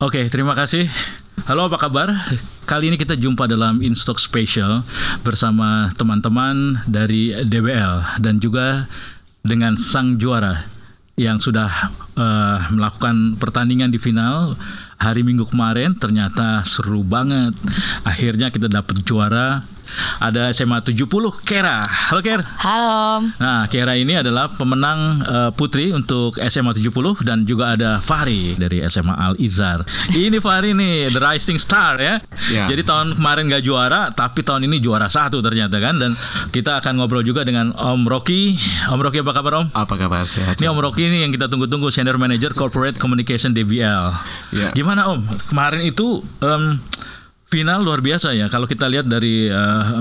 Oke, terima kasih. Halo, apa kabar? Kali ini kita jumpa dalam In Stock Special bersama teman-teman dari DBL dan juga dengan sang juara yang sudah melakukan pertandingan di final hari Minggu kemarin. Ternyata seru banget. Akhirnya kita dapat juara. Ada SMA 70 Kera. Halo Kera. Halo. Nah, Kera ini adalah pemenang putri untuk SMA 70 dan juga ada Fahri dari SMA Al-Izhar. Ini Fahri nih, the rising star ya. Yeah. Jadi tahun kemarin gak juara, tapi tahun ini juara satu ternyata kan. Dan kita akan ngobrol juga dengan Om Rocky. Om Rocky, apa kabar Om? Apa kabar, sehat? Ini Om Rocky ini yang kita tunggu-tunggu, Senior Manager Corpoeate Communication DBL. Yeah. Gimana Om? Kemarin itu final luar biasa ya. Kalau kita lihat dari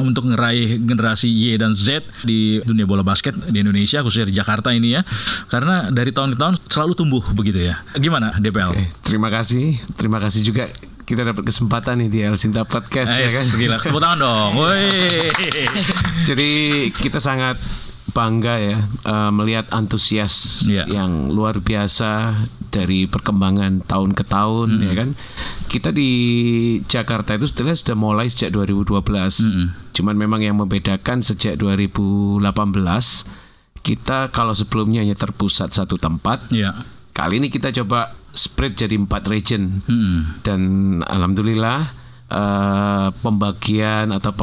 untuk ngeraih generasi Y dan Z di dunia bola basket di Indonesia, khususnya di Jakarta ini ya, karena dari tahun ke tahun selalu tumbuh begitu ya. Gimana DPL? Okay. Terima kasih juga kita dapat kesempatan nih di Al Sinta Podcast. Ya kan? Gila, tepuk tangan dong. Jadi kita sangat bangga ya melihat antusias yang luar biasa dari perkembangan tahun ke tahun ya kan. Kita di Jakarta itu sebenarnya sudah mulai sejak 2012. Cuman memang yang membedakan sejak 2018 kita kalau sebelumnya hanya terpusat satu tempat. Kali ini kita coba spread jadi 4 region. Dan alhamdulillah pembagian atau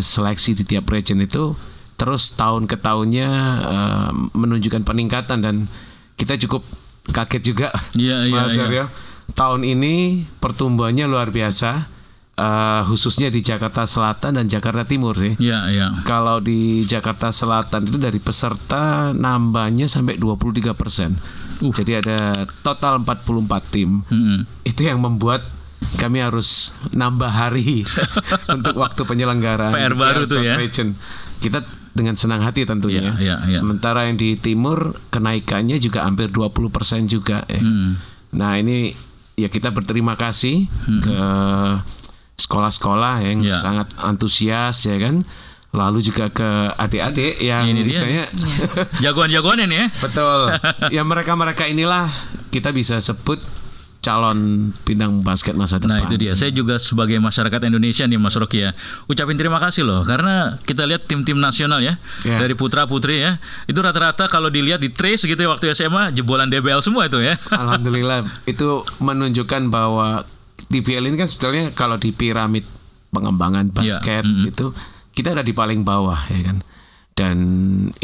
seleksi di tiap region itu terus tahun ke tahunnya menunjukkan peningkatan dan kita cukup kaget juga. Mas Aryo. Tahun ini pertumbuhannya luar biasa, khususnya di Jakarta Selatan dan Jakarta Timur sih. Kalau di Jakarta Selatan itu dari peserta nambahnya sampai 23%. Jadi ada total 44 tim. Itu yang membuat kami harus nambah hari untuk waktu penyelenggaraan PR baru tuh ya. Kita dengan senang hati tentunya. Sementara yang di timur kenaikannya juga hampir 20% juga ya. Nah ini ya kita berterima kasih ke sekolah-sekolah yang sangat antusias ya kan. Lalu juga ke adik-adik yang misalnya jagoan-jagoan ini ya. Betul. Ya mereka-mereka inilah kita bisa sebut calon bintang basket masa depan. Nah itu dia. Saya juga sebagai masyarakat Indonesia nih Mas Rocky ya, ucapin terima kasih loh, karena kita lihat tim-tim nasional ya, dari putra-putri ya, itu rata-rata kalau dilihat di trace gitu ya, waktu SMA jebolan DBL semua itu ya. Alhamdulillah. Itu menunjukkan bahwa DBL ini kan sebetulnya kalau di piramid pengembangan basket itu kita ada di paling bawah ya kan. Dan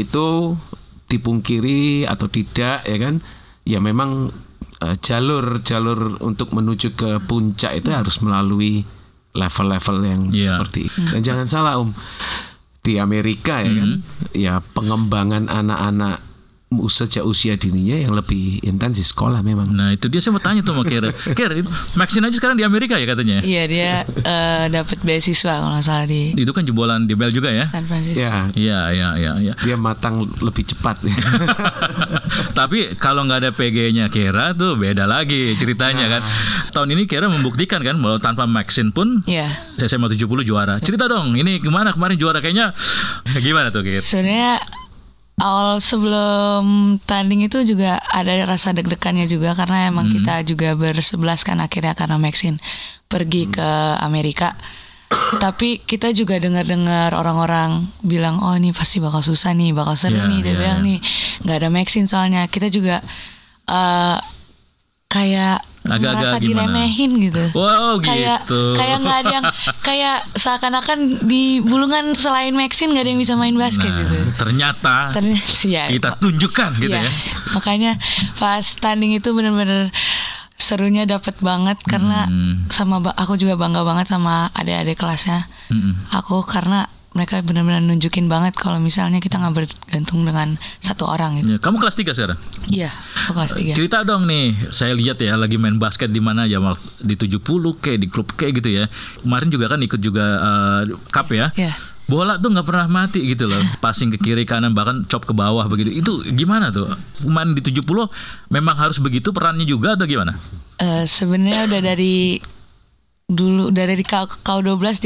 itu dipungkiri atau tidak ya kan. Ya memang jalur-jalur untuk menuju ke puncak itu harus melalui level-level yang seperti itu. Dan jangan salah Om, di Amerika ya kan, ya pengembangan anak-anak sejak usia dininya yang lebih intens di sekolah memang. Nah itu dia, saya mau tanya tuh sama Kera. Kera, Maxine aja sekarang di Amerika ya katanya. Iya dia dapat beasiswa kalau nggak salah di. Itu kan jebolan DBL juga ya. San Francisco. Iya. Dia matang lebih cepat. Tapi kalau nggak ada PG-nya Kera tuh beda lagi ceritanya kan. Tahun ini Kera membuktikan kan bahwa tanpa Maxine pun SMA 70 juara. Cerita dong, ini gimana kemarin juara kayaknya? Gimana tuh Kera? Sebenarnya awal sebelum tanding itu juga ada rasa deg-degannya juga, karena emang kita juga bersebelas kan akhirnya karena Maxine pergi ke Amerika. Tapi kita juga dengar-dengar orang-orang bilang, oh ini pasti bakal susah nih, bakal seru nih DBL nih, nggak ada Maxine soalnya. Kita juga kayak merasa diremehin gitu. Wow, kayak gitu. Kayak nggak ada yang, kayak seakan-akan di Bulungan selain Maxine nggak ada yang bisa main basket gitu. Ternyata ya, kita tunjukkan gitu ya. Makanya pas tanding itu benar-benar serunya dapat banget, karena sama aku juga bangga banget sama adik-adik kelasnya. Aku karena mereka benar-benar nunjukin banget kalau misalnya kita nggak bergantung dengan satu orang gitu. Kamu kelas 3 sekarang? Iya, aku kelas 3. Cerita dong nih, saya lihat ya lagi main basket di mana ya, di 70 kayak di klub kayak gitu ya. Kemarin juga kan ikut juga cup ya. Iya. Bola tuh nggak pernah mati gitu loh, passing ke kiri kanan bahkan chop ke bawah begitu. Itu gimana tuh? Kemarin di 70 memang harus begitu perannya juga atau gimana? Sebenarnya udah dari dulu, dari K12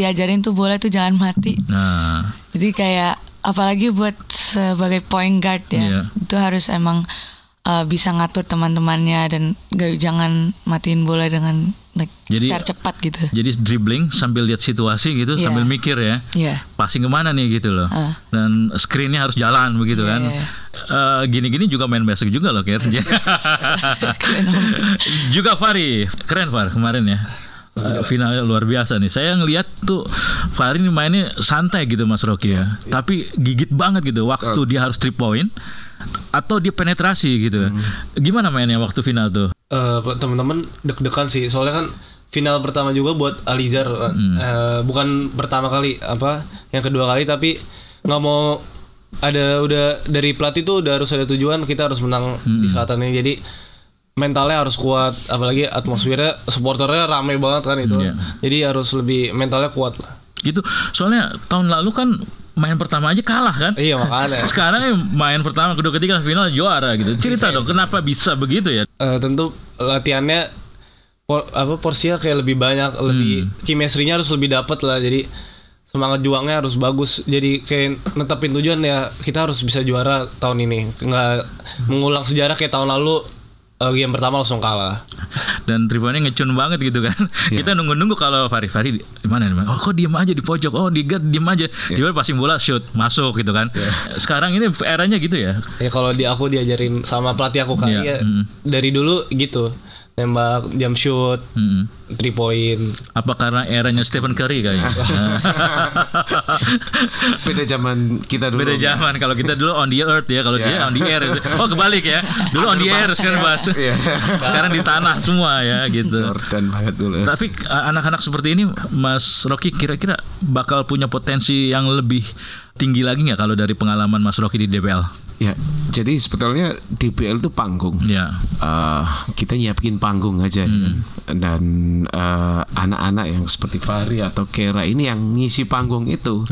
diajarin tuh bola tuh jangan mati. Nah. Jadi kayak apalagi buat sebagai point guard ya, itu harus emang bisa ngatur teman-temannya dan jangan matiin bola dengan secara cepat gitu. Jadi dribbling sambil lihat situasi gitu, sambil mikir ya, passing kemana nih gitu loh. Dan screennya harus jalan begitu kan. Gini-gini juga main basket juga loh Ker. Juga Fahri, keren Fahri kemarin ya. Finalnya luar biasa nih. Saya ngelihat tuh Fahri ini mainnya santai gitu Mas Rocky ya. Tapi gigit banget gitu. Waktu dia harus 3 point atau dia penetrasi gitu. Gimana mainnya waktu final tuh? Teman-teman deg-degan sih. Soalnya kan final pertama juga buat Al-Izhar kan. Bukan pertama kali yang kedua kali, tapi nggak mau ada udah dari pelatih tuh udah harus ada tujuan kita harus menang di Selatan ini. Jadi mentalnya harus kuat, apalagi atmosfernya, supporternya rame banget kan itu. Jadi harus lebih mentalnya kuat lah. Gitu. Soalnya tahun lalu kan main pertama aja kalah kan? Iya makanya. Sekarang main pertama, kedua, ketiga final juara gitu. Cerita dong kenapa bisa begitu ya? Tentu latihannya porsinya kayak lebih banyak, lebih chemistry-nya harus lebih dapat lah. Jadi semangat juangnya harus bagus. Jadi kayak netepin tujuan ya, kita harus bisa juara tahun ini. Enggak mengulang sejarah kayak tahun lalu. Game pertama langsung kalah. Dan tribuannya ngecun banget gitu kan. Kita nunggu-nunggu kalau Fahri dimana? Oh kok diem aja di pojok. Oh di guard diem aja. Tiba-tiba passing bola shoot masuk gitu kan. Sekarang ini eranya gitu ya. Ya kalau aku diajarin sama pelatih aku kali ya. Dari dulu gitu. Nembak jump shoot 3 point. Apa karena eranya Stephen Curry kayaknya? Beda zaman kita dulu. Beda zaman. Kalau kita dulu on the earth ya, kalau dia on the air. Oh kebalik ya. Dulu on the air sekarang basah. Sekarang di tanah semua ya gitu. Jordan banget dulu. Tapi anak-anak seperti ini Mas Rocky kira-kira bakal punya potensi yang lebih tinggi lagi enggak kalau dari pengalaman Mas Rocky di DBL? Ya, jadi sebetulnya DBL itu panggung. Kita nyiapin panggung aja. Dan anak-anak yang seperti Fahri atau Kera ini yang ngisi panggung itu.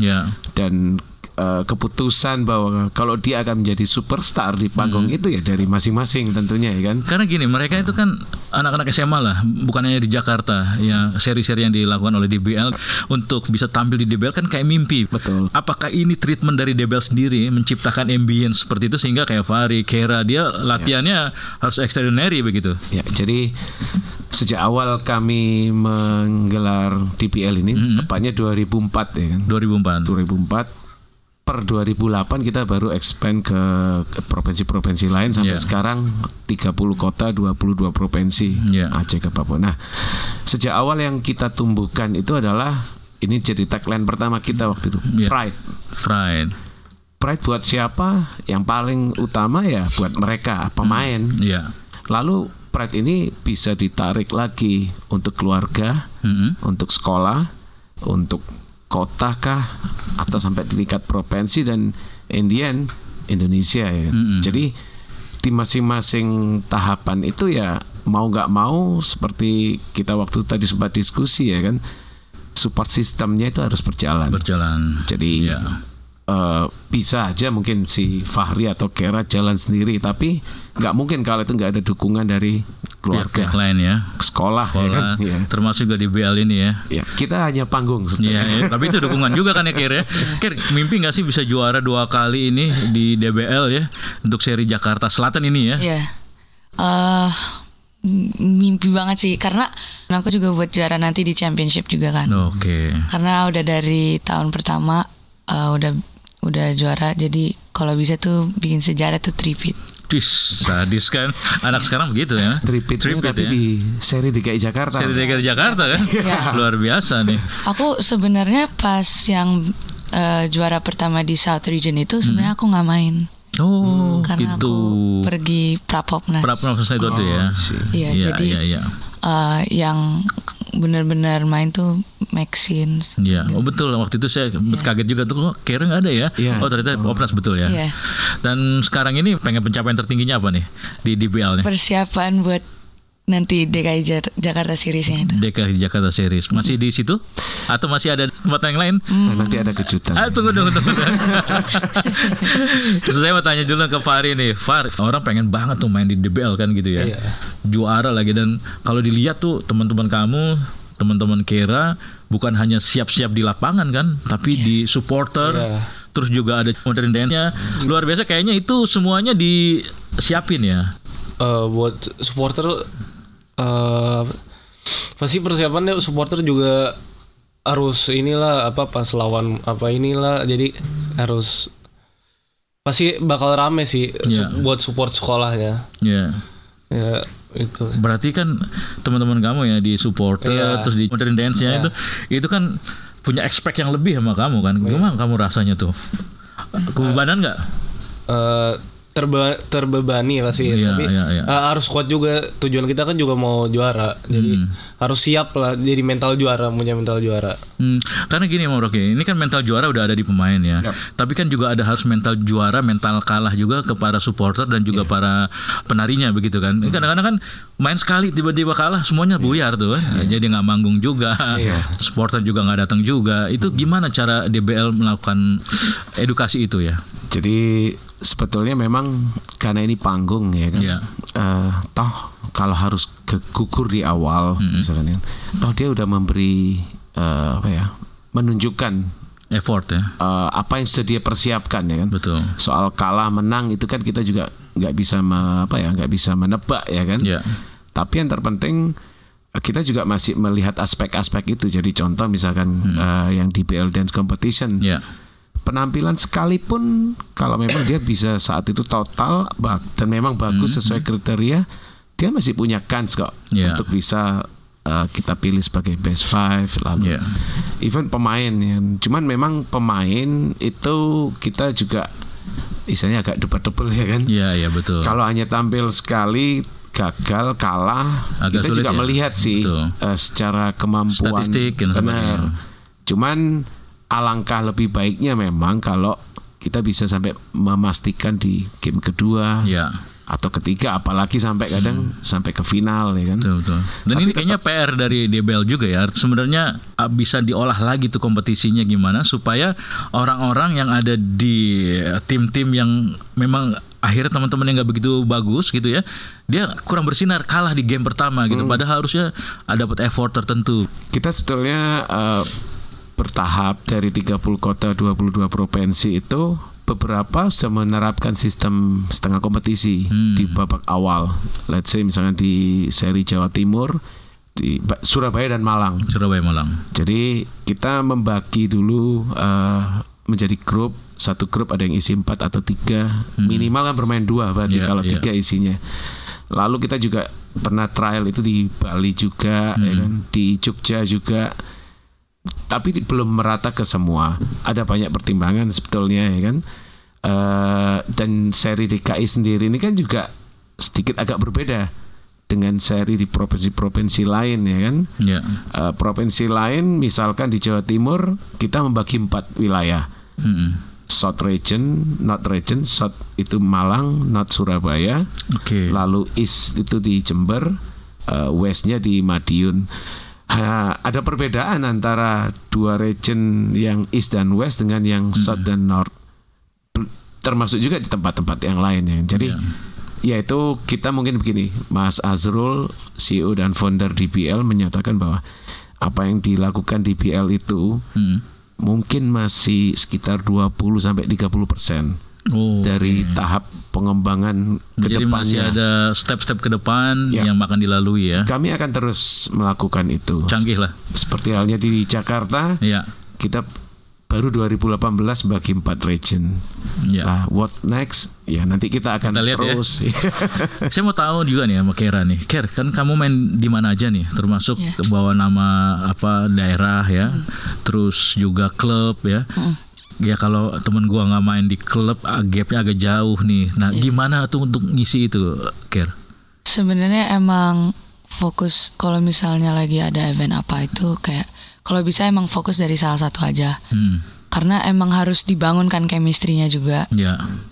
Dan keputusan bahwa kalau dia akan menjadi superstar di panggung itu ya dari masing-masing tentunya ya kan. Karena gini, mereka itu kan anak-anak SMA lah, bukan hanya di Jakarta. Ya, seri-seri yang dilakukan oleh DBL untuk bisa tampil di DBL kan kayak mimpi. Betul. Apakah ini treatment dari DBL sendiri menciptakan ambience seperti itu sehingga kayak Fahri, Kera dia latihannya harus extraordinary begitu? Ya, jadi sejak awal kami menggelar DBL ini tepatnya 2004 ya kan. 2004. Per 2008 kita baru expand ke provinsi-provinsi lain sampai sekarang 30 kota 22 provinsi Aceh ke Papua. Nah, sejak awal yang kita tumbuhkan itu adalah ini jadi tagline pertama kita waktu itu, pride. Pride buat siapa? Yang paling utama ya buat mereka pemain. Lalu pride ini bisa ditarik lagi untuk keluarga, untuk sekolah, untuk kota kah atau sampai tingkat provinsi dan Indian Indonesia ya. Jadi di masing-masing tahapan itu ya mau nggak mau seperti kita waktu tadi sempat diskusi ya kan, support sistemnya itu harus berjalan. Jadi bisa aja mungkin si Fahri atau Kera jalan sendiri, tapi nggak mungkin kalau itu nggak ada dukungan dari keluarga lain ya, sekolah ya kan? Termasuk juga di BL ini ya. Kita hanya panggung sebenarnya. Tapi itu dukungan juga kan ya Ker ya. Ker, mimpi nggak sih bisa juara 2 kali ini di DBL ya untuk seri Jakarta Selatan ini ya? Mimpi banget sih, karena aku juga buat juara nanti di championship juga kan. Karena udah dari tahun pertama udah juara, jadi kalau bisa tuh bikin sejarah tuh 3-peat. Sadis kan anak sekarang begitu ya. Tripit tapi ya. Di seri DKI Jakarta. Seri DKI Jakarta kan. Luar biasa nih. Aku sebenarnya pas yang juara pertama di South Region itu sebenarnya aku nggak main. Karena gitu. Aku pergi Prapopnas itu tuh ya. Jadi yang benar-benar main tuh Maxine. Oh betul, waktu itu saya kaget juga tuh Kera nggak ada ya. Oh ternyata Popnas betul ya. Dan sekarang ini pengen pencapaian tertingginya apa nih di DBL nih? Persiapan buat nanti DKI Jakarta seriesnya itu. DKI Jakarta series masih di situ atau masih ada tempat yang lain? Nanti ada kejutan. Tunggu. Terus saya mau tanya dulu ke Fahri nih. Fahri, orang pengen banget tuh main di DBL kan gitu ya. Juara lagi, dan kalau dilihat tuh teman-teman kamu, teman-teman Kera bukan hanya siap-siap di lapangan kan, tapi di supporter. Terus juga ada modern dance-nya. Luar biasa, kayaknya itu semuanya disiapin ya. buat supporter pasti persiapannya supporter juga harus inilah apa pas lawan apa inilah, jadi harus pasti bakal rame sih buat support sekolahnya. Ya itu. Berarti kan teman-teman kamu ya di supporter terus di modern dance-nya itu kan punya expect yang lebih sama kamu kan. Gimana kamu rasanya tuh? Kebebanan nggak? Terbebani pasti, tapi harus kuat juga. Tujuan kita kan juga mau juara, jadi harus siap lah. Jadi mental juara, punya mental juara. Karena gini Om Rocky, ini kan mental juara udah ada di pemain ya. Tapi kan juga ada harus mental juara, mental kalah juga ke para supporter dan juga para penarinya begitu kan. Kadang-kadang kan main sekali tiba-tiba kalah, semuanya buyar tuh. Jadi nggak manggung juga, supporter juga nggak datang juga. Itu gimana cara DBL melakukan edukasi itu ya? Jadi sebetulnya memang karena ini panggung ya kan, toh kalau harus gugur di awal, misalnya, toh dia udah memberi menunjukkan effort ya, apa yang sudah dia persiapkan ya kan. Betul. Soal kalah menang itu kan kita juga nggak bisa nggak bisa menebak ya kan. Tapi yang terpenting kita juga masih melihat aspek-aspek itu. Jadi contoh misalkan yang di BL Dance Competition. Penampilan sekalipun kalau memang dia bisa saat itu total dan memang bagus sesuai kriteria, dia masih punya kans kok untuk bisa kita pilih sebagai best five lalu even pemain ya. Cuman memang pemain itu kita juga istilahnya agak debat-debel ya kan. Betul. Kalau hanya tampil sekali gagal kalah agak kita juga melihat sih secara kemampuan statistik benar. Cuman alangkah lebih baiknya memang kalau kita bisa sampai memastikan di game kedua atau ketiga, apalagi sampai kadang sampai ke final ya kan. Betul. Dan tapi ini kayaknya PR dari DBL juga ya. Sebenarnya bisa diolah lagi tuh kompetisinya gimana supaya orang-orang yang ada di tim-tim yang memang akhirnya teman-teman yang nggak begitu bagus gitu ya, dia kurang bersinar, kalah di game pertama gitu. Padahal harusnya dapat effort tertentu. Kita sebetulnya bertahap dari 30 kota 22 provinsi itu beberapa sudah menerapkan sistem setengah kompetisi di babak awal. Let's say misalnya di seri Jawa Timur, di Surabaya dan Malang. Jadi kita membagi dulu menjadi grup. Satu grup ada yang isi 4 atau 3. Minimal kan bermain 2 berarti kalau 3 isinya. Lalu kita juga pernah trial itu di Bali juga ya kan? Di Jogja juga. Tapi belum merata ke semua. Ada banyak pertimbangan sebetulnya ya kan. Dan seri DKI sendiri ini kan juga sedikit agak berbeda dengan seri di provinsi-provinsi lain ya kan. Provinsi lain misalkan di Jawa Timur kita membagi 4 wilayah. South region, North region. South itu Malang, North Surabaya. Lalu East itu di Jember, Westnya di Madiun. Ada perbedaan antara dua region yang East dan West dengan yang South dan North, termasuk juga di tempat-tempat yang lain ya. Jadi yaitu kita mungkin begini, Mas Azrul, CEO dan founder DBL menyatakan bahwa apa yang dilakukan DBL itu mungkin masih sekitar 20-30% dari tahap pengembangan ke depannya. Jadi masih ada step-step ke depan yang akan dilalui ya. Kami akan terus melakukan itu. Canggih lah. Seperti halnya di Jakarta, kita baru 2018 bagi 4 region. Nah, what next? Ya nanti kita akan lihat terus. Saya mau tahu juga nih sama Kera nih. Ker, kan kamu main di mana aja nih? Termasuk bawa nama apa daerah ya, terus juga klub ya. Ya kalau temen gua nggak main di klub, gapnya agak jauh nih. Nah gimana tuh untuk ngisi itu, Ker? Sebenarnya emang fokus kalau misalnya lagi ada event apa itu kayak kalau bisa emang fokus dari salah satu aja. Karena emang harus dibangunkan chemistry-nya juga.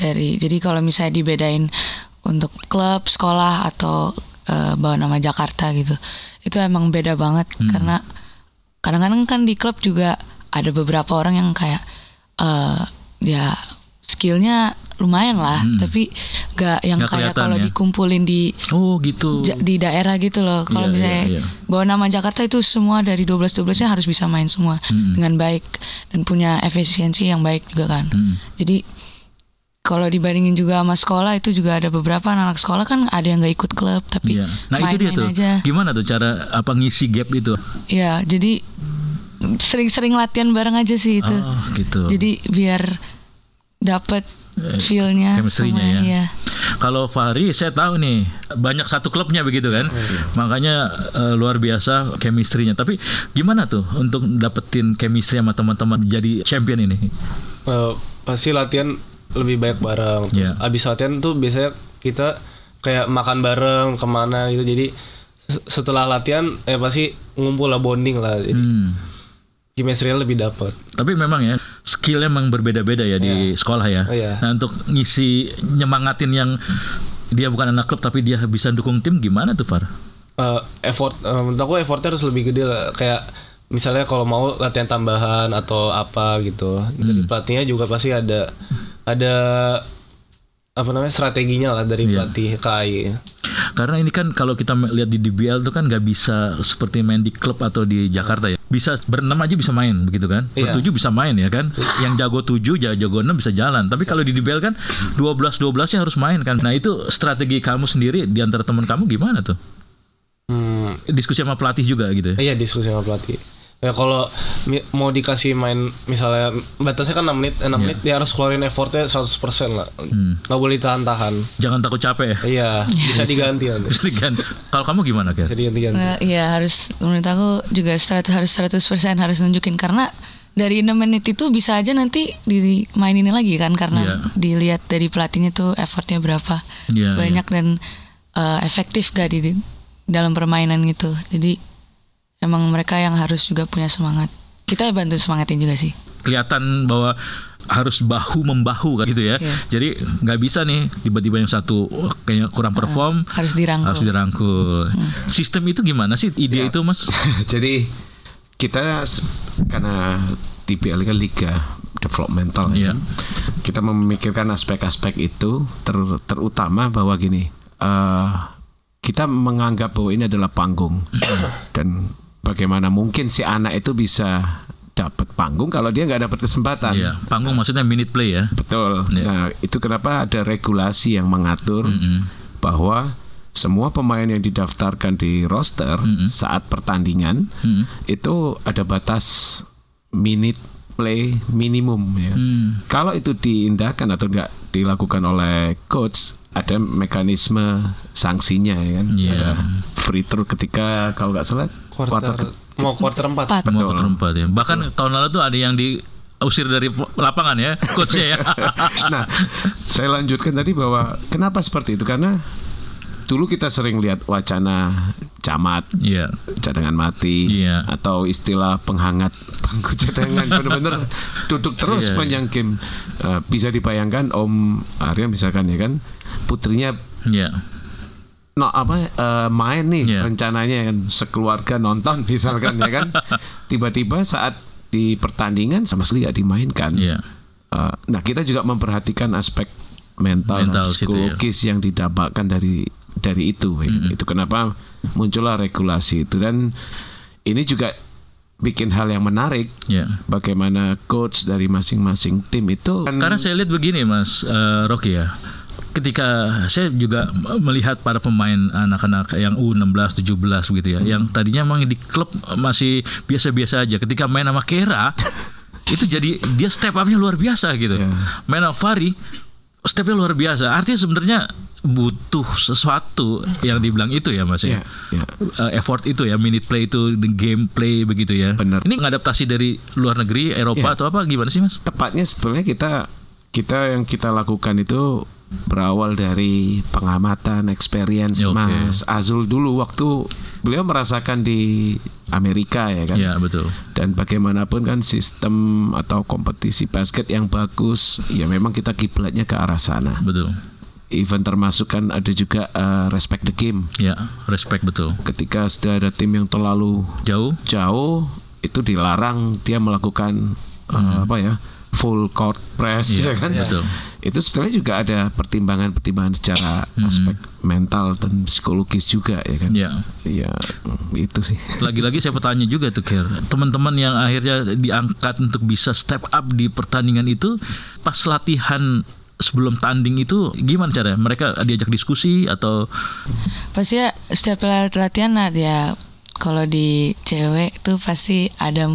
Jadi kalau misalnya dibedain untuk klub, sekolah atau bawa nama Jakarta gitu, itu emang beda banget. Karena kadang-kadang kan di klub juga ada beberapa orang yang kayak ya skillnya lumayan lah, tapi gak yang kayak kalau dikumpulin di gitu di daerah gitu loh. Kalau misalnya bawa nama Jakarta itu semua dari 12-12-nya harus bisa main semua dengan baik dan punya efisiensi yang baik juga kan. Jadi Kalau dibandingin juga sama sekolah, itu juga ada beberapa anak sekolah kan ada yang nggak ikut klub tapi nah itu dia tuh aja. Gimana tuh cara ngisi gap itu? Ya jadi sering-sering latihan bareng aja sih itu. Oh, gitu. Jadi biar dapet feel-nya, chemistry-nya ya. Iya. Kalau Fahri saya tahu nih banyak satu klubnya begitu kan. Makanya luar biasa chemistry-nya. Tapi gimana tuh untuk dapetin chemistry sama teman-teman jadi champion ini? Pasti latihan lebih banyak bareng. Terus abis latihan tuh biasanya kita kayak makan bareng kemana gitu. Jadi setelah latihan pasti ngumpul lah, bonding lah. Jadi chemistry lebih dapat. Tapi memang ya skillnya memang berbeda-beda ya di sekolah ya. Nah untuk ngisi nyemangatin yang dia bukan anak klub tapi dia bisa dukung tim gimana tuh Far? Menurut aku effortnya harus lebih gede lah. Kayak misalnya kalau mau latihan tambahan atau apa gitu. Dari pelatihnya juga pasti ada apa namanya strateginya lah dari pelatih KAI. Karena ini kan kalau kita lihat di DBL itu kan gak bisa seperti main di klub atau di Jakarta ya. Bisa berenam aja bisa main begitu kan. Bertujuh bisa main ya kan. Yang jago 7, jago 6 bisa jalan. Tapi kalau di DBL kan 12-12 nya harus main kan. Nah itu strategi kamu sendiri di antara teman kamu gimana tuh? Diskusi sama pelatih juga gitu ya? Iya diskusi sama pelatih. Ya kalau mau dikasih main misalnya batasnya kan 6 menit dia harus keluarin effortnya 100% lah. Gak boleh tahan-tahan. Jangan takut capek ya. Iya, bisa diganti nanti. Bisa diganti. Kalau kamu gimana Ker? Bisa diganti-ganti. Iya harus, menurut aku juga harus 100% harus nunjukin. Karena dari 6 menit itu bisa aja nanti dimainin lagi kan. Karena dilihat dari pelatihnya tuh effortnya berapa. Banyak dan efektif gak di dalam permainan gitu. Jadi emang mereka yang harus juga punya semangat. Kita bantu semangatin juga sih. Kelihatan bahwa harus bahu membahu kan gitu ya. Jadi nggak bisa nih tiba-tiba yang satu kayaknya kurang perform. Harus dirangkul. Sistem itu gimana sih ide itu Mas? Jadi kita karena DBL kan liga developmental kan. Kita memikirkan aspek-aspek itu terutama bahwa gini. Kita menganggap bahwa ini adalah panggung dan bagaimana mungkin si anak itu bisa dapat panggung kalau dia nggak dapat kesempatan. Panggung maksudnya minute play ya. Betul. Nah itu kenapa ada regulasi yang mengatur bahwa semua pemain yang didaftarkan di roster saat pertandingan itu ada batas minute play minimum ya. Kalau itu diindahkan atau nggak dilakukan oleh coach, ada mekanisme sanksinya ya kan. Ada free throw ketika kalau nggak salah quarter 4 ya. Bahkan tahun lalu tuh ada yang diusir dari lapangan ya coachnya ya. Nah saya lanjutkan tadi bahwa kenapa seperti itu karena dulu kita sering lihat wacana camat, cadangan mati, atau istilah penghangat bangku cadangan, benar-benar duduk terus panjang game. Bisa dibayangkan Om Arya misalkan ya kan, putrinya main nih rencananya kan sekeluarga nonton misalkan ya kan, tiba-tiba saat di pertandingan sama sekali nggak dimainkan. Nah kita juga memperhatikan aspek mental psikologis yang didapatkan dari itu, itu kenapa muncullah regulasi itu dan ini juga bikin hal yang menarik bagaimana coach dari masing-masing tim itu kan. Karena saya lihat begini Mas Rocky ya, ketika saya juga melihat para pemain anak-anak yang U16, 17 gitu ya, yang tadinya memang di klub masih biasa-biasa aja, ketika main sama Kera itu jadi dia step up-nya luar biasa gitu, main sama Fahri stepnya luar biasa. Artinya sebenarnya butuh sesuatu yang dibilang itu ya Mas ya. Effort itu ya, minute play itu, the game play begitu ya. Bener. Ini ngadaptasi dari luar negeri, Eropa atau apa gimana sih Mas? Tepatnya sebetulnya kita yang kita lakukan itu berawal dari pengamatan, experience Mas Azrul dulu waktu beliau merasakan di Amerika ya kan. Iya, betul. Dan bagaimanapun kan sistem atau kompetisi basket yang bagus ya memang kita kiblatnya ke arah sana. Betul. Even termasuk kan ada juga respect the game. Ya, respect betul. Ketika sudah ada tim yang terlalu jauh itu dilarang dia melakukan full court press ya kan. Betul. Itu sebetulnya juga ada pertimbangan-pertimbangan secara aspek mental dan psikologis juga ya kan. Iya itu sih. Lagi-lagi saya bertanya juga tuh Ker, teman-teman yang akhirnya diangkat untuk bisa step up di pertandingan itu pas latihan sebelum tanding itu gimana caranya? Mereka diajak diskusi atau? Pasti ya, setiap latihan ada. Kalau di cewek tuh pasti ada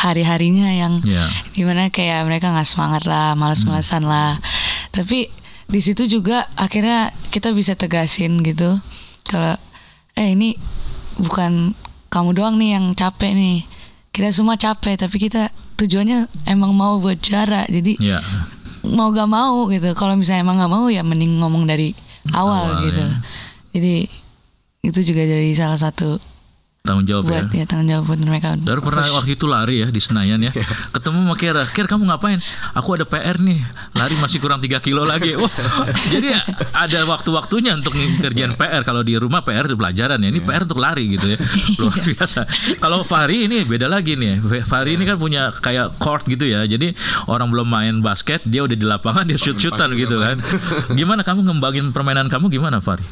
hari-harinya yang gimana kayak mereka nggak semangat lah, malas-malasan lah. Tapi di situ juga akhirnya kita bisa tegasin gitu. Kalau ini bukan kamu doang nih yang capek nih. Kita semua capek, tapi kita tujuannya emang mau buat jarak. Jadi mau gak mau gitu. Kalau misalnya emang gak mau ya mending ngomong dari awal gitu. Jadi itu juga jadi salah satu tanggung jawab buat, ya tanggung jawab buat mereka. Baru pernah waktu itu lari ya di Senayan ya. Ketemu sama Kera. Kera, kamu ngapain? Aku ada PR nih. Lari masih kurang 3 kilo lagi. Wah. Jadi ada waktu-waktunya untuk kerjaan PR. Kalau di rumah PR di pelajaran ya. Ini PR untuk lari gitu ya. Luar biasa. Kalau Fahri ini beda lagi nih. Fahri ini kan punya kayak court gitu ya. Jadi orang belum main basket, dia udah di lapangan, dia shoot-shootan gitu kan. Gimana kamu ngembangin permainan kamu gimana Fahri?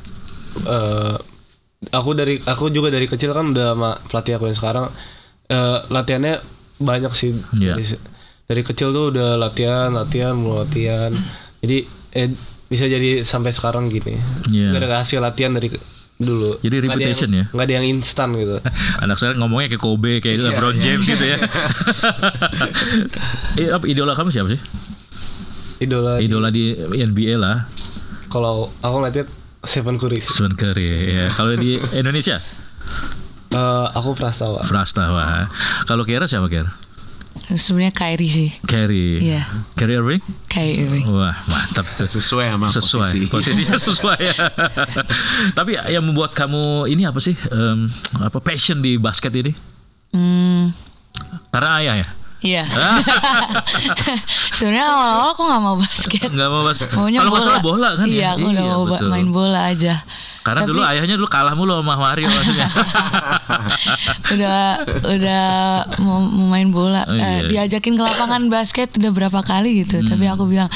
Aku juga dari kecil kan udah sama pelatih aku yang sekarang latihannya banyak sih dari kecil tuh udah latihan jadi bisa jadi sampai sekarang gini gak ada hasil latihan dari dulu. Jadi repetition ya? Gak ada yang instan gitu. Anak saya ngomongnya kayak Kobe, kayak LeBron James gitu ya. Idola kamu siapa sih? Idola di NBA lah. Kalau aku latihan Stephen Curry ya. Kalau di Indonesia aku Prastawa. Kalau Kera siapa Kera? Sebenarnya Kyrie sih. Kyrie. Iya. Kyrie Irving? Kyrie Irving. Wah, mantap. Sesuai sama posisi. Posisinya sesuai ya. Tapi yang membuat kamu ini apa sih? Passion di basket ini? Karena ayah ya? Iya. Sebenarnya awal-awal aku nggak mau basket. Kalau masalah bola kan ya. Iya, aku udah mau main bola aja. Karena tapi, ayahnya dulu kalah mulu sama Mario maksudnya. udah mau main bola. Diajakin ke lapangan basket udah berapa kali gitu. Tapi aku bilang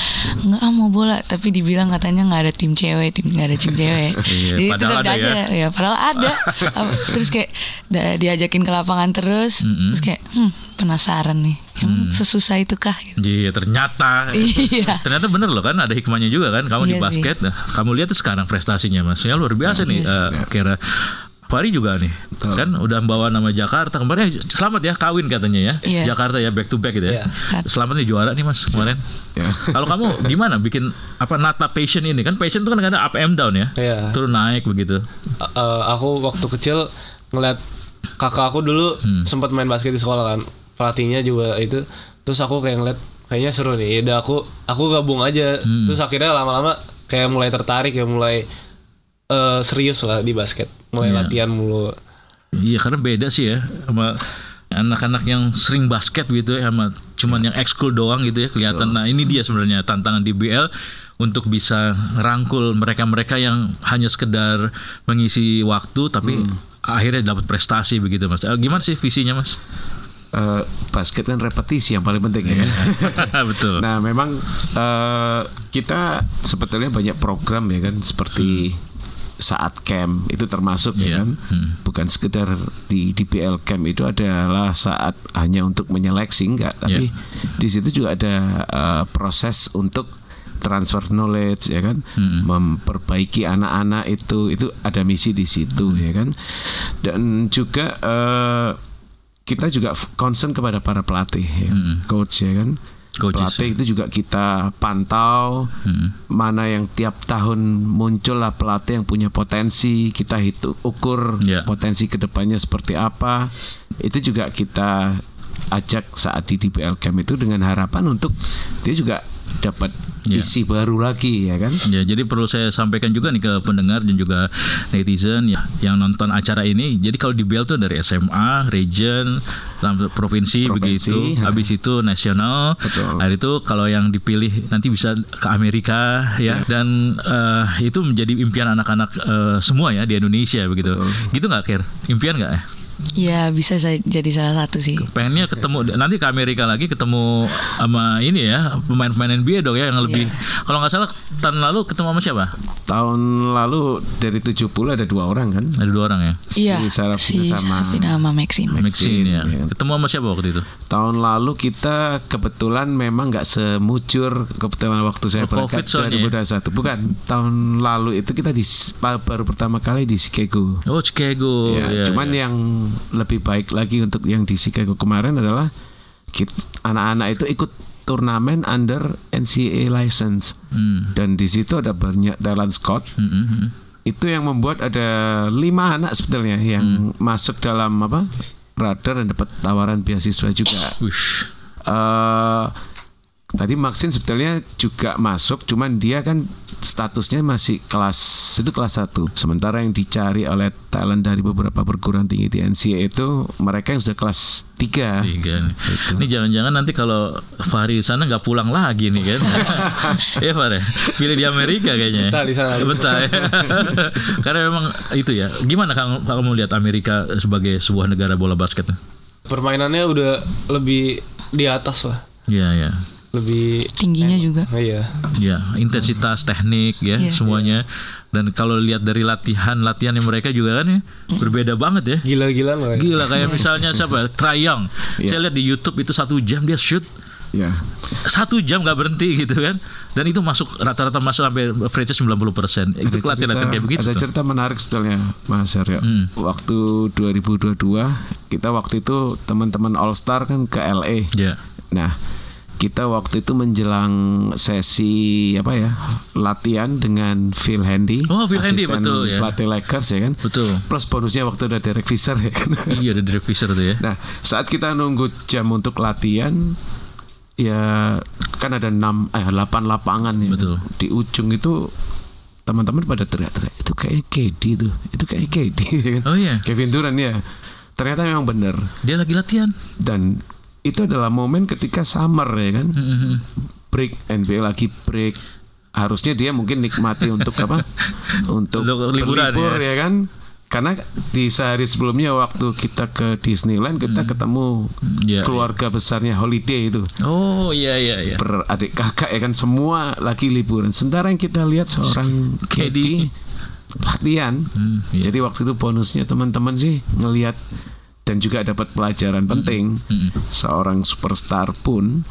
nggak mau bola. Tapi dibilang katanya nggak ada tim cewek. Jadi tetap aja. Ya padahal ada. Terus kayak diajakin ke lapangan terus. Terus kayak penasaran nih. Sesusah itu kah? Gitu. Iya ternyata. Ternyata bener loh kan ada hikmahnya juga kan. Kamu di basket. Nah, kamu lihat sekarang prestasinya Mas. Ya luar biasa Kera. Fahri juga nih kan udah membawa nama Jakarta kemarin. Selamat ya kawin katanya ya. Jakarta ya back to back gitu ya. Selamat nih juara nih Mas kemarin. Kalau kamu gimana bikin nata passion ini kan? Passion itu kan kadang up and down ya. Turun naik begitu. Aku waktu kecil ngeliat kakak aku dulu sempat main basket di sekolah kan. Pelatihnya juga itu, terus aku kayak ngeliat kayaknya seru nih, udah aku gabung aja. Terus akhirnya lama-lama kayak mulai tertarik, mulai serius lah di basket, mulai latihan mulu. Iya karena beda sih ya sama anak-anak yang sering basket gitu ya, sama cuman yang ekskul doang gitu ya kelihatan. Nah ini dia sebenarnya tantangan DBL untuk bisa rangkul mereka-mereka yang hanya sekedar mengisi waktu tapi akhirnya dapat prestasi begitu Mas. Gimana sih visinya Mas? Basket kan repetisi yang paling penting ya. Betul. Nah memang kita sebetulnya banyak program ya kan seperti saat camp itu termasuk ya kan. Bukan sekedar di DBL camp itu adalah saat hanya untuk menyeleksi enggak, tapi di situ juga ada proses untuk transfer knowledge ya kan, memperbaiki anak-anak itu ada misi di situ ya kan, dan juga kita juga concern kepada para pelatih, ya. Coach ya kan. Coaches. Pelatih itu juga kita pantau mana yang tiap tahun muncullah pelatih yang punya potensi, kita ukur potensi kedepannya seperti apa. Itu juga kita ajak saat di DBL Camp itu dengan harapan untuk dia juga dapat isi baru lagi ya kan. Ya, jadi perlu saya sampaikan juga nih ke pendengar dan juga netizen ya, yang nonton acara ini. Jadi kalau DBL tuh dari SMA, region, provinsi begitu, habis itu nasional. Nah itu kalau yang dipilih nanti bisa ke Amerika ya, dan itu menjadi impian anak-anak semua ya di Indonesia begitu. Betul. Gitu nggak Kir? Impian nggak? Iya, bisa saya jadi salah satu sih. Pengennya ketemu nanti ke Amerika lagi, ketemu sama ini ya, pemain-pemain NBA dong ya yang lebih. Yeah. Kalau nggak salah tahun lalu ketemu sama siapa? Tahun lalu dari 70 ada 2 orang kan? Ada 2 orang ya. Iya. Si Sarfina sama Maxine. Maxine ya. Yeah. Ketemu sama siapa waktu itu? Tahun lalu kita kebetulan memang nggak semucur, kebetulan waktu saya berangkat 2021. Bukan, tahun lalu itu kita baru pertama kali di Chicago. Oh, Chicago. Ya, yeah, cuman yeah, yang lebih baik lagi untuk yang di Chicago kemarin adalah anak-anak itu ikut turnamen under NCAA license, dan di situ ada banyak talent scout. Itu yang membuat ada 5 anak sebetulnya yang masuk dalam radar dan dapat tawaran beasiswa juga. Tadi Maxine sebetulnya juga masuk, cuman dia kan statusnya masih kelas 1. Sementara yang dicari oleh talent dari beberapa perguruan tinggi di NCAA itu mereka yang sudah kelas 3. Gitu. Ini jangan-jangan nanti kalau Fahri sana nggak pulang lagi nih kan? Iya Fahri, pilih di Amerika kayaknya. Bentar di sana. Bentar. Ya. Karena memang itu ya. Gimana kamu melihat Amerika sebagai sebuah negara bola basketnya? Permainannya udah lebih di atas lah. Iya. Lebih tingginya juga. Iya, intensitas teknik ya, semuanya. Dan kalau lihat dari latihan yang mereka juga kan ya, berbeda banget ya. Gila-gilaan lah. Gila kayak misalnya siapa? Trae Young. Saya lihat di YouTube itu 1 jam dia shoot. 1 jam gak berhenti gitu kan. Dan itu rata-rata masuk sampai average 90%. Itu latihan-latihan kayak begitu. Ada cerita menarik sebetulnya Mas Aryo. Waktu 2022 kita waktu itu teman-teman All Star kan ke LA. Nah, kita waktu itu menjelang sesi latihan dengan Phil Handy. Oh, Phil Handy betul ya. Pelatih Lakers ya kan. Betul. Plus bonusnya waktu ada Derek Fisher ya kan. Iya, ada Derek Fisher tuh ya. Nah, saat kita nunggu jam untuk latihan ya kan ada 8 lapangan ya. Betul. Di ujung itu teman-teman pada teriak-teriak, itu kayak KD tuh. Itu kayak KD ya kan. Oh iya. Kevin Durant ya. Ternyata memang benar. Dia lagi latihan. Dan itu adalah momen ketika summer ya kan, break, NBA lagi break, harusnya dia mungkin nikmati untuk liburan ya kan, karena di sehari sebelumnya waktu kita ke Disneyland kita ketemu keluarga besarnya Holiday itu. Oh iya. Beradik kakak ya kan, semua lagi liburan. Sementara yang kita lihat seorang Kedi latihan. Jadi waktu itu bonusnya teman-teman sih ngelihat. Dan juga dapat pelajaran penting. Seorang superstar pun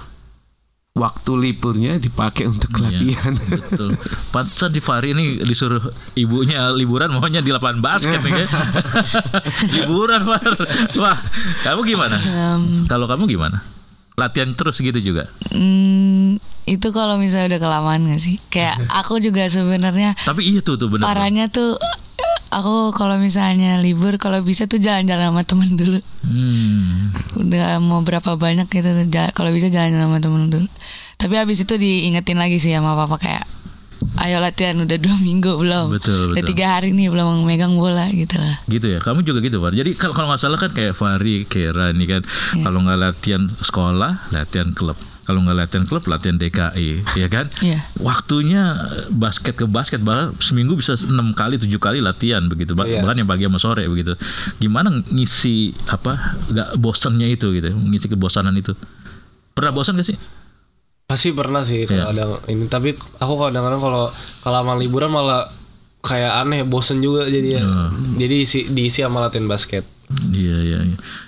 waktu liburnya dipakai untuk latihan. Betul. Pantesan di Fahri ini disuruh ibunya liburan, maunya di lapangan basket nih. Liburan Fahri. Wah, kamu gimana? Kalau kamu gimana? Latihan terus gitu juga? Itu kalau misalnya udah kelamaan nggak sih? Kayak aku juga sebenarnya. Tapi iya tuh benar. Parahnya tuh. Aku kalau misalnya libur, kalau bisa tuh jalan-jalan sama temen dulu. Udah mau berapa banyak gitu, kalau bisa jalan-jalan sama temen dulu. Tapi habis itu diingetin lagi sih sama papa kayak, ayo latihan, udah 2 minggu belum. Betul. Udah 3 hari nih belum memegang bola gitu lah. Gitu ya, kamu juga gitu Fahri. Jadi kalau gak salah kan kayak Fahri, Kera ini kan. Kalau gak latihan sekolah, latihan klub. Kalau nggak latihan klub, latihan DKI, ya kan? Waktunya basket ke basket, bahkan seminggu bisa 6 kali 7 kali latihan begitu, bahkan yang pagi sama sore begitu. Gimana ngisi nggak bosannya itu gitu, ngisi kebosanan itu? Pernah bosan nggak sih? Pasti pernah sih. Kalau ada ini, tapi aku kadang-kadang kalau aman liburan malah kayak aneh, bosan juga jadinya. Jadi diisi sama latihan basket. Iya.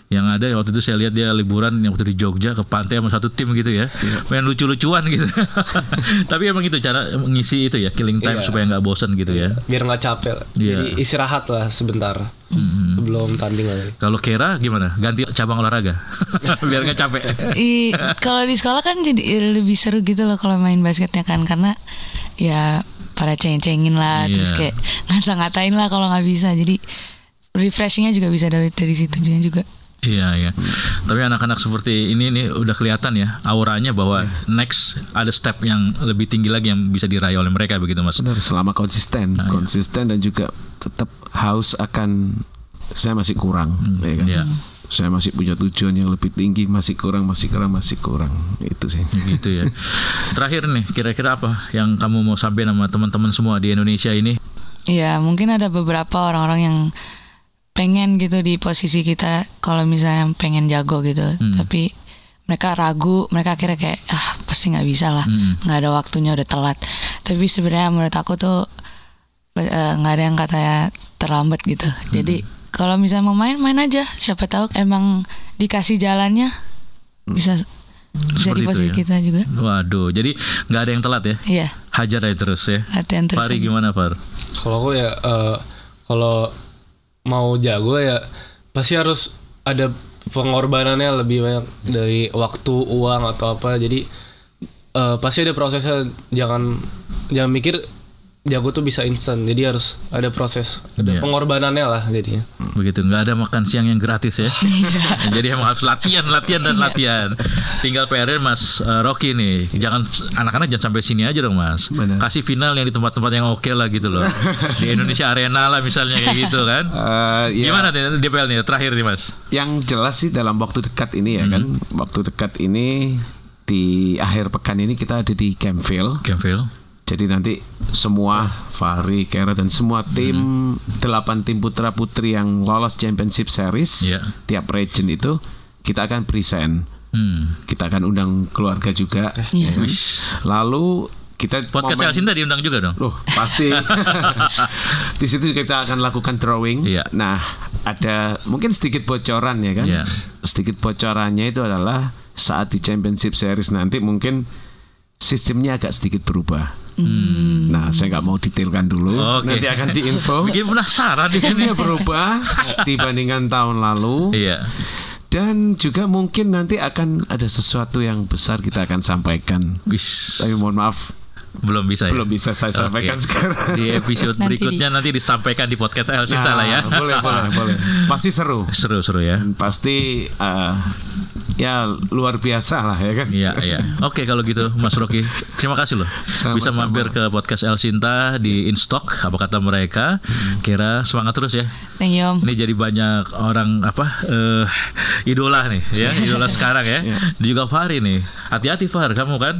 Yang ada waktu itu saya lihat dia liburan yang waktu di Jogja ke pantai sama satu tim gitu ya, main lucu-lucuan gitu. Tapi emang itu cara ngisi itu ya, killing time supaya nggak bosan gitu ya. Biar nggak capek. Jadi istirahat lah sebentar sebelum tanding lagi. Kalau Kera gimana? Ganti cabang olahraga biar nggak capek. Kalau di sekolah kan jadi lebih seru gitu loh kalau main basketnya kan, karena ya pada ceng-cengin lah, terus kayak ngata-ngatain lah kalau nggak bisa. Jadi refreshingnya juga bisa dari situ juga. Iya. Tapi anak-anak seperti ini udah kelihatan ya auranya bahwa next ada step yang lebih tinggi lagi yang bisa diraih oleh mereka begitu Mas. Benar, selama konsisten dan juga tetap haus akan saya masih kurang. Saya masih punya tujuan yang lebih tinggi, masih kurang. Itu sih. Gitu ya. Terakhir nih, kira-kira apa yang kamu mau sampaikan sama teman-teman semua di Indonesia ini? Mungkin ada beberapa orang-orang yang pengen gitu di posisi kita kalau misalnya pengen jago gitu, tapi mereka ragu, mereka akhirnya kayak pasti nggak bisa lah, nggak ada waktunya, udah telat. Tapi sebenarnya menurut aku tuh nggak ada yang katanya terlambat gitu. Jadi kalau misalnya mau main aja, siapa tahu emang dikasih jalannya bisa. Seperti jadi posisi ya? Kita juga. Waduh, jadi nggak ada yang telat ya? Iya. Hajar aja terus ya. Latihan terus. Fahri gimana, Far? Kalau aku ya, kalau mau jago ya pasti harus ada pengorbanannya lebih banyak dari waktu, uang atau apa. Jadi pasti ada prosesnya. Jangan mikir jago tuh bisa instan. Jadi harus ada proses, ada pengorbanannya lah jadinya. Begitu, nggak ada makan siang yang gratis ya. Jadi emang harus latihan. Tinggal PR-nya Mas Rocky nih. Jangan anak-anak jangan sampai sini aja dong Mas. Bener. Kasih final yang di tempat-tempat yang oke lah gitu loh. Di Indonesia Arena lah misalnya kayak gitu kan. Gimana nih DPL nih terakhir nih Mas? Yang jelas sih dalam waktu dekat ini ya kan. Waktu dekat ini di akhir pekan ini kita ada di Campville. Jadi nanti semua Fahri, Kera dan semua tim 8 tim putra putri yang lolos championship series tiap region itu kita akan present. Kita akan undang keluarga juga. Lalu kita podcast Al Sinta diundang juga dong. Loh, pasti. Di situ kita akan lakukan drawing. Nah, ada mungkin sedikit bocoran ya kan. Sedikit bocorannya itu adalah saat di championship series nanti mungkin sistemnya agak sedikit berubah. Nah, saya nggak mau detailkan dulu. Nanti akan diinfo. Bikin penasaran di sini. Sistemnya berubah dibandingkan tahun lalu. Dan juga mungkin nanti akan ada sesuatu yang besar kita akan sampaikan. Tapi mohon maaf. Belum bisa saya sampaikan sekarang. Di episode berikutnya nanti disampaikan di podcast Al Sinta lah ya. Boleh. Pasti seru ya. Pasti ya luar biasa lah ya kan. Iya. Oke, kalau gitu Mas Rocky, terima kasih loh. Bisa mampir ke podcast Al Sinta di In Stock. Apa kata mereka? Kira semangat terus ya. Thank you. Ini jadi banyak orang idola nih ya, idola sekarang ya. Juga Fahri nih. Hati-hati Fahri, kamu kan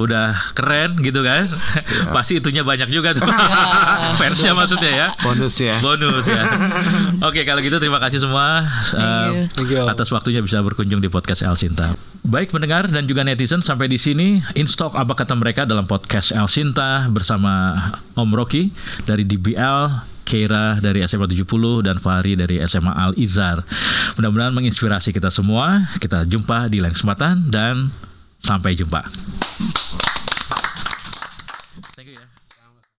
udah keren gitu kan. Pasti itunya banyak juga tuh. Fansnya maksudnya ya. Bonus ya. Oke, kalau gitu terima kasih semua atas waktunya bisa berkunjung di podcast Al Sinta. Baik pendengar dan juga netizen, sampai di sini Instalk apa kata mereka dalam podcast Al Sinta bersama Om Rocky dari DBL, Kera dari SMA 70 dan Fahri dari SMA Al-Izhar. Mudah-mudahan menginspirasi kita semua. Kita jumpa di lain kesempatan dan sampai jumpa.